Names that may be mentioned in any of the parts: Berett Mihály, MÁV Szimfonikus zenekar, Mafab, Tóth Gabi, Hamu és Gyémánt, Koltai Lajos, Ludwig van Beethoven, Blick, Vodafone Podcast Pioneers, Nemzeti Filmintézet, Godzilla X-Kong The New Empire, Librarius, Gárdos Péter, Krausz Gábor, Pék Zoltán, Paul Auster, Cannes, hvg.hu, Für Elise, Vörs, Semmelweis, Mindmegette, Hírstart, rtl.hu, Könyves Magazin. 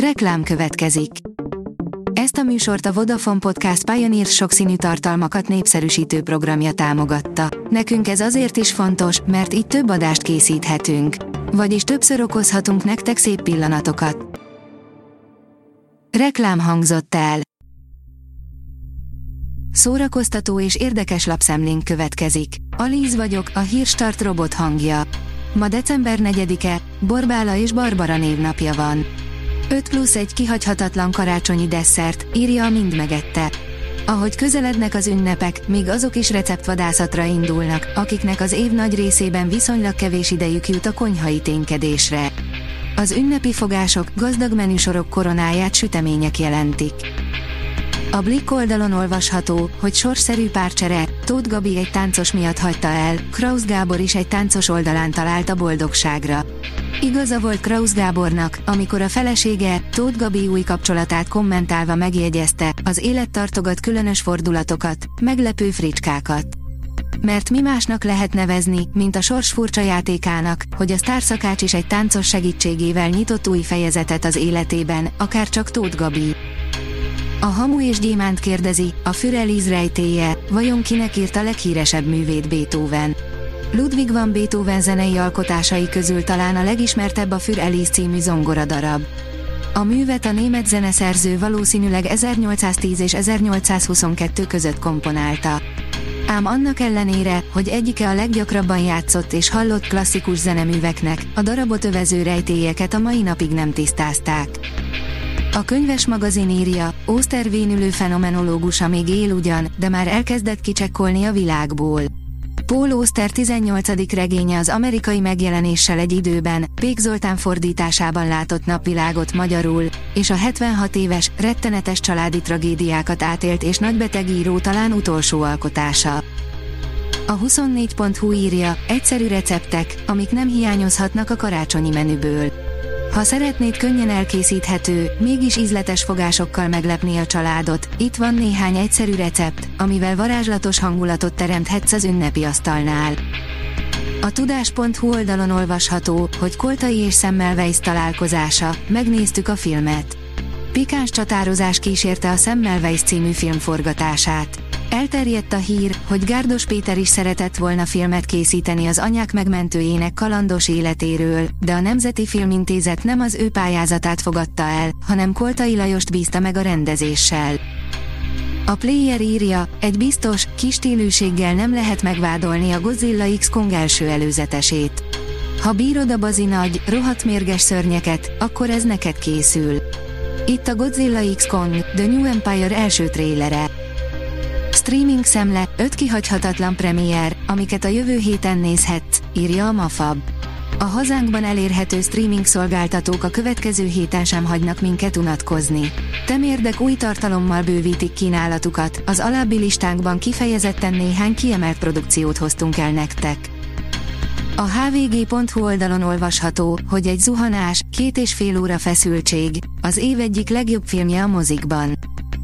Reklám következik. Ezt a műsort a Vodafone Podcast Pioneers sokszínű tartalmakat népszerűsítő programja támogatta. Nekünk ez azért is fontos, mert így több adást készíthetünk. Vagyis többször okozhatunk nektek szép pillanatokat. Reklám hangzott el. Szórakoztató és érdekes lapszemlénk következik. Alíz vagyok, a Hírstart robot hangja. Ma december 4-e, Borbála és Barbara névnapja van. 5+1 kihagyhatatlan karácsonyi desszert, írja a Mindmegette. Ahogy közelednek az ünnepek, még azok is receptvadászatra indulnak, akiknek az év nagy részében viszonylag kevés idejük jut a konyhai ténykedésre. Az ünnepi fogások, gazdag menüsorok koronáját sütemények jelentik. A Blick oldalon olvasható, hogy sorsszerű párcsere, Tóth Gabi egy táncos miatt hagyta el, Krausz Gábor is egy táncos oldalán talált a boldogságra. Igaza volt Krausz Gábornak, amikor a felesége, Tóth Gabi új kapcsolatát kommentálva megjegyezte, az élet tartogat különös fordulatokat, meglepő fricskákat. Mert mi másnak lehet nevezni, mint a sors furcsa játékának, hogy a sztárszakács is egy táncos segítségével nyitott új fejezetet az életében, akár csak Tóth Gabi. A Hamu és Gyémánt kérdezi, a Für Elise rejtélye, vajon kinek írt a leghíresebb művét Beethoven? Ludwig van Beethoven zenei alkotásai közül talán a legismertebb a Für Elise című zongoradarab. A művet a német zeneszerző valószínűleg 1810 és 1822 között komponálta. Ám annak ellenére, hogy egyike a leggyakrabban játszott és hallott klasszikus zeneműveknek, a darabot övező rejtélyeket a mai napig nem tisztázták. A Könyves Magazin írja, Auster vénülő fenomenológusa még él ugyan, de már elkezdett kicsekkolni a világból. Paul Auster 18. regénye az amerikai megjelenéssel egy időben, Pék Zoltán fordításában látott napvilágot magyarul, és a 76 éves, rettenetes családi tragédiákat átélt és nagybeteg író talán utolsó alkotása. A 24.hu írja, egyszerű receptek, amik nem hiányozhatnak a karácsonyi menüből. Ha szeretnéd könnyen elkészíthető, mégis ízletes fogásokkal meglepni a családot, itt van néhány egyszerű recept, amivel varázslatos hangulatot teremthetsz az ünnepi asztalnál. A tudás.hu oldalon olvasható, hogy Koltai és Semmelweis találkozása, megnéztük a filmet. Pikáns csatározás kísérte a Semmelweis című film forgatását. Elterjedt a hír, hogy Gárdos Péter is szeretett volna filmet készíteni az anyák megmentőjének kalandos életéről, de a Nemzeti Filmintézet nem az ő pályázatát fogadta el, hanem Koltai Lajost bízta meg a rendezéssel. A Player írja, egy biztos, kis stílűséggel nem lehet megvádolni a Godzilla X-Kong első előzetesét. Ha bírod a bazi nagy, rohadt mérges szörnyeket, akkor ez neked készül. Itt a Godzilla X-Kong The New Empire első trélere. Streaming szemle, 5 kihagyhatatlan premier, amiket a jövő héten nézhetsz, írja a Mafab. A hazánkban elérhető streaming szolgáltatók a következő héten sem hagynak minket unatkozni. Temérdek új tartalommal bővítik kínálatukat, az alábbi listánkban kifejezetten néhány kiemelt produkciót hoztunk el nektek. A hvg.hu oldalon olvasható, hogy egy zuhanás, 2,5 óra feszültség, az év egyik legjobb filmje a mozikban.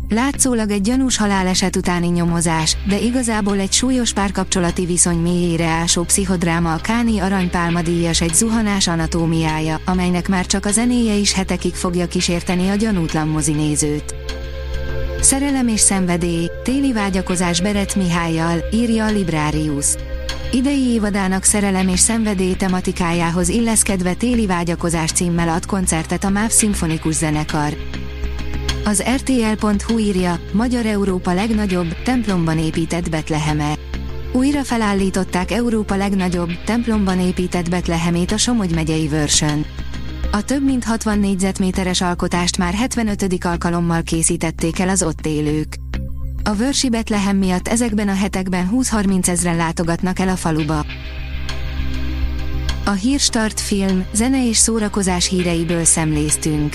Látszólag egy gyanús haláleset utáni nyomozás, de igazából egy súlyos párkapcsolati viszony mélyére ásó pszichodráma a Cannes-i Aranypálma díjas Egy zuhanás anatómiája, amelynek már csak a zenéje is hetekig fogja kísérteni a gyanútlan mozinézőt. Szerelem és szenvedély, téli vágyakozás Berett Mihállyal, írja a Librarius. Idei évadának szerelem és szenvedély tematikájához illeszkedve téli vágyakozás címmel ad koncertet a MÁV Szimfonikus zenekar. Az rtl.hu írja, Magyar Európa legnagyobb, templomban épített Betleheme. Újra felállították Európa legnagyobb, templomban épített Betlehemét a Somogy megyei Vörsön. A több mint 60 négyzetméteres alkotást már 75. alkalommal készítették el az ott élők. A vörsi Betlehem miatt ezekben a hetekben 20-30 ezren látogatnak el a faluba. A Hírstart film, zene és szórakozás híreiből szemléztünk.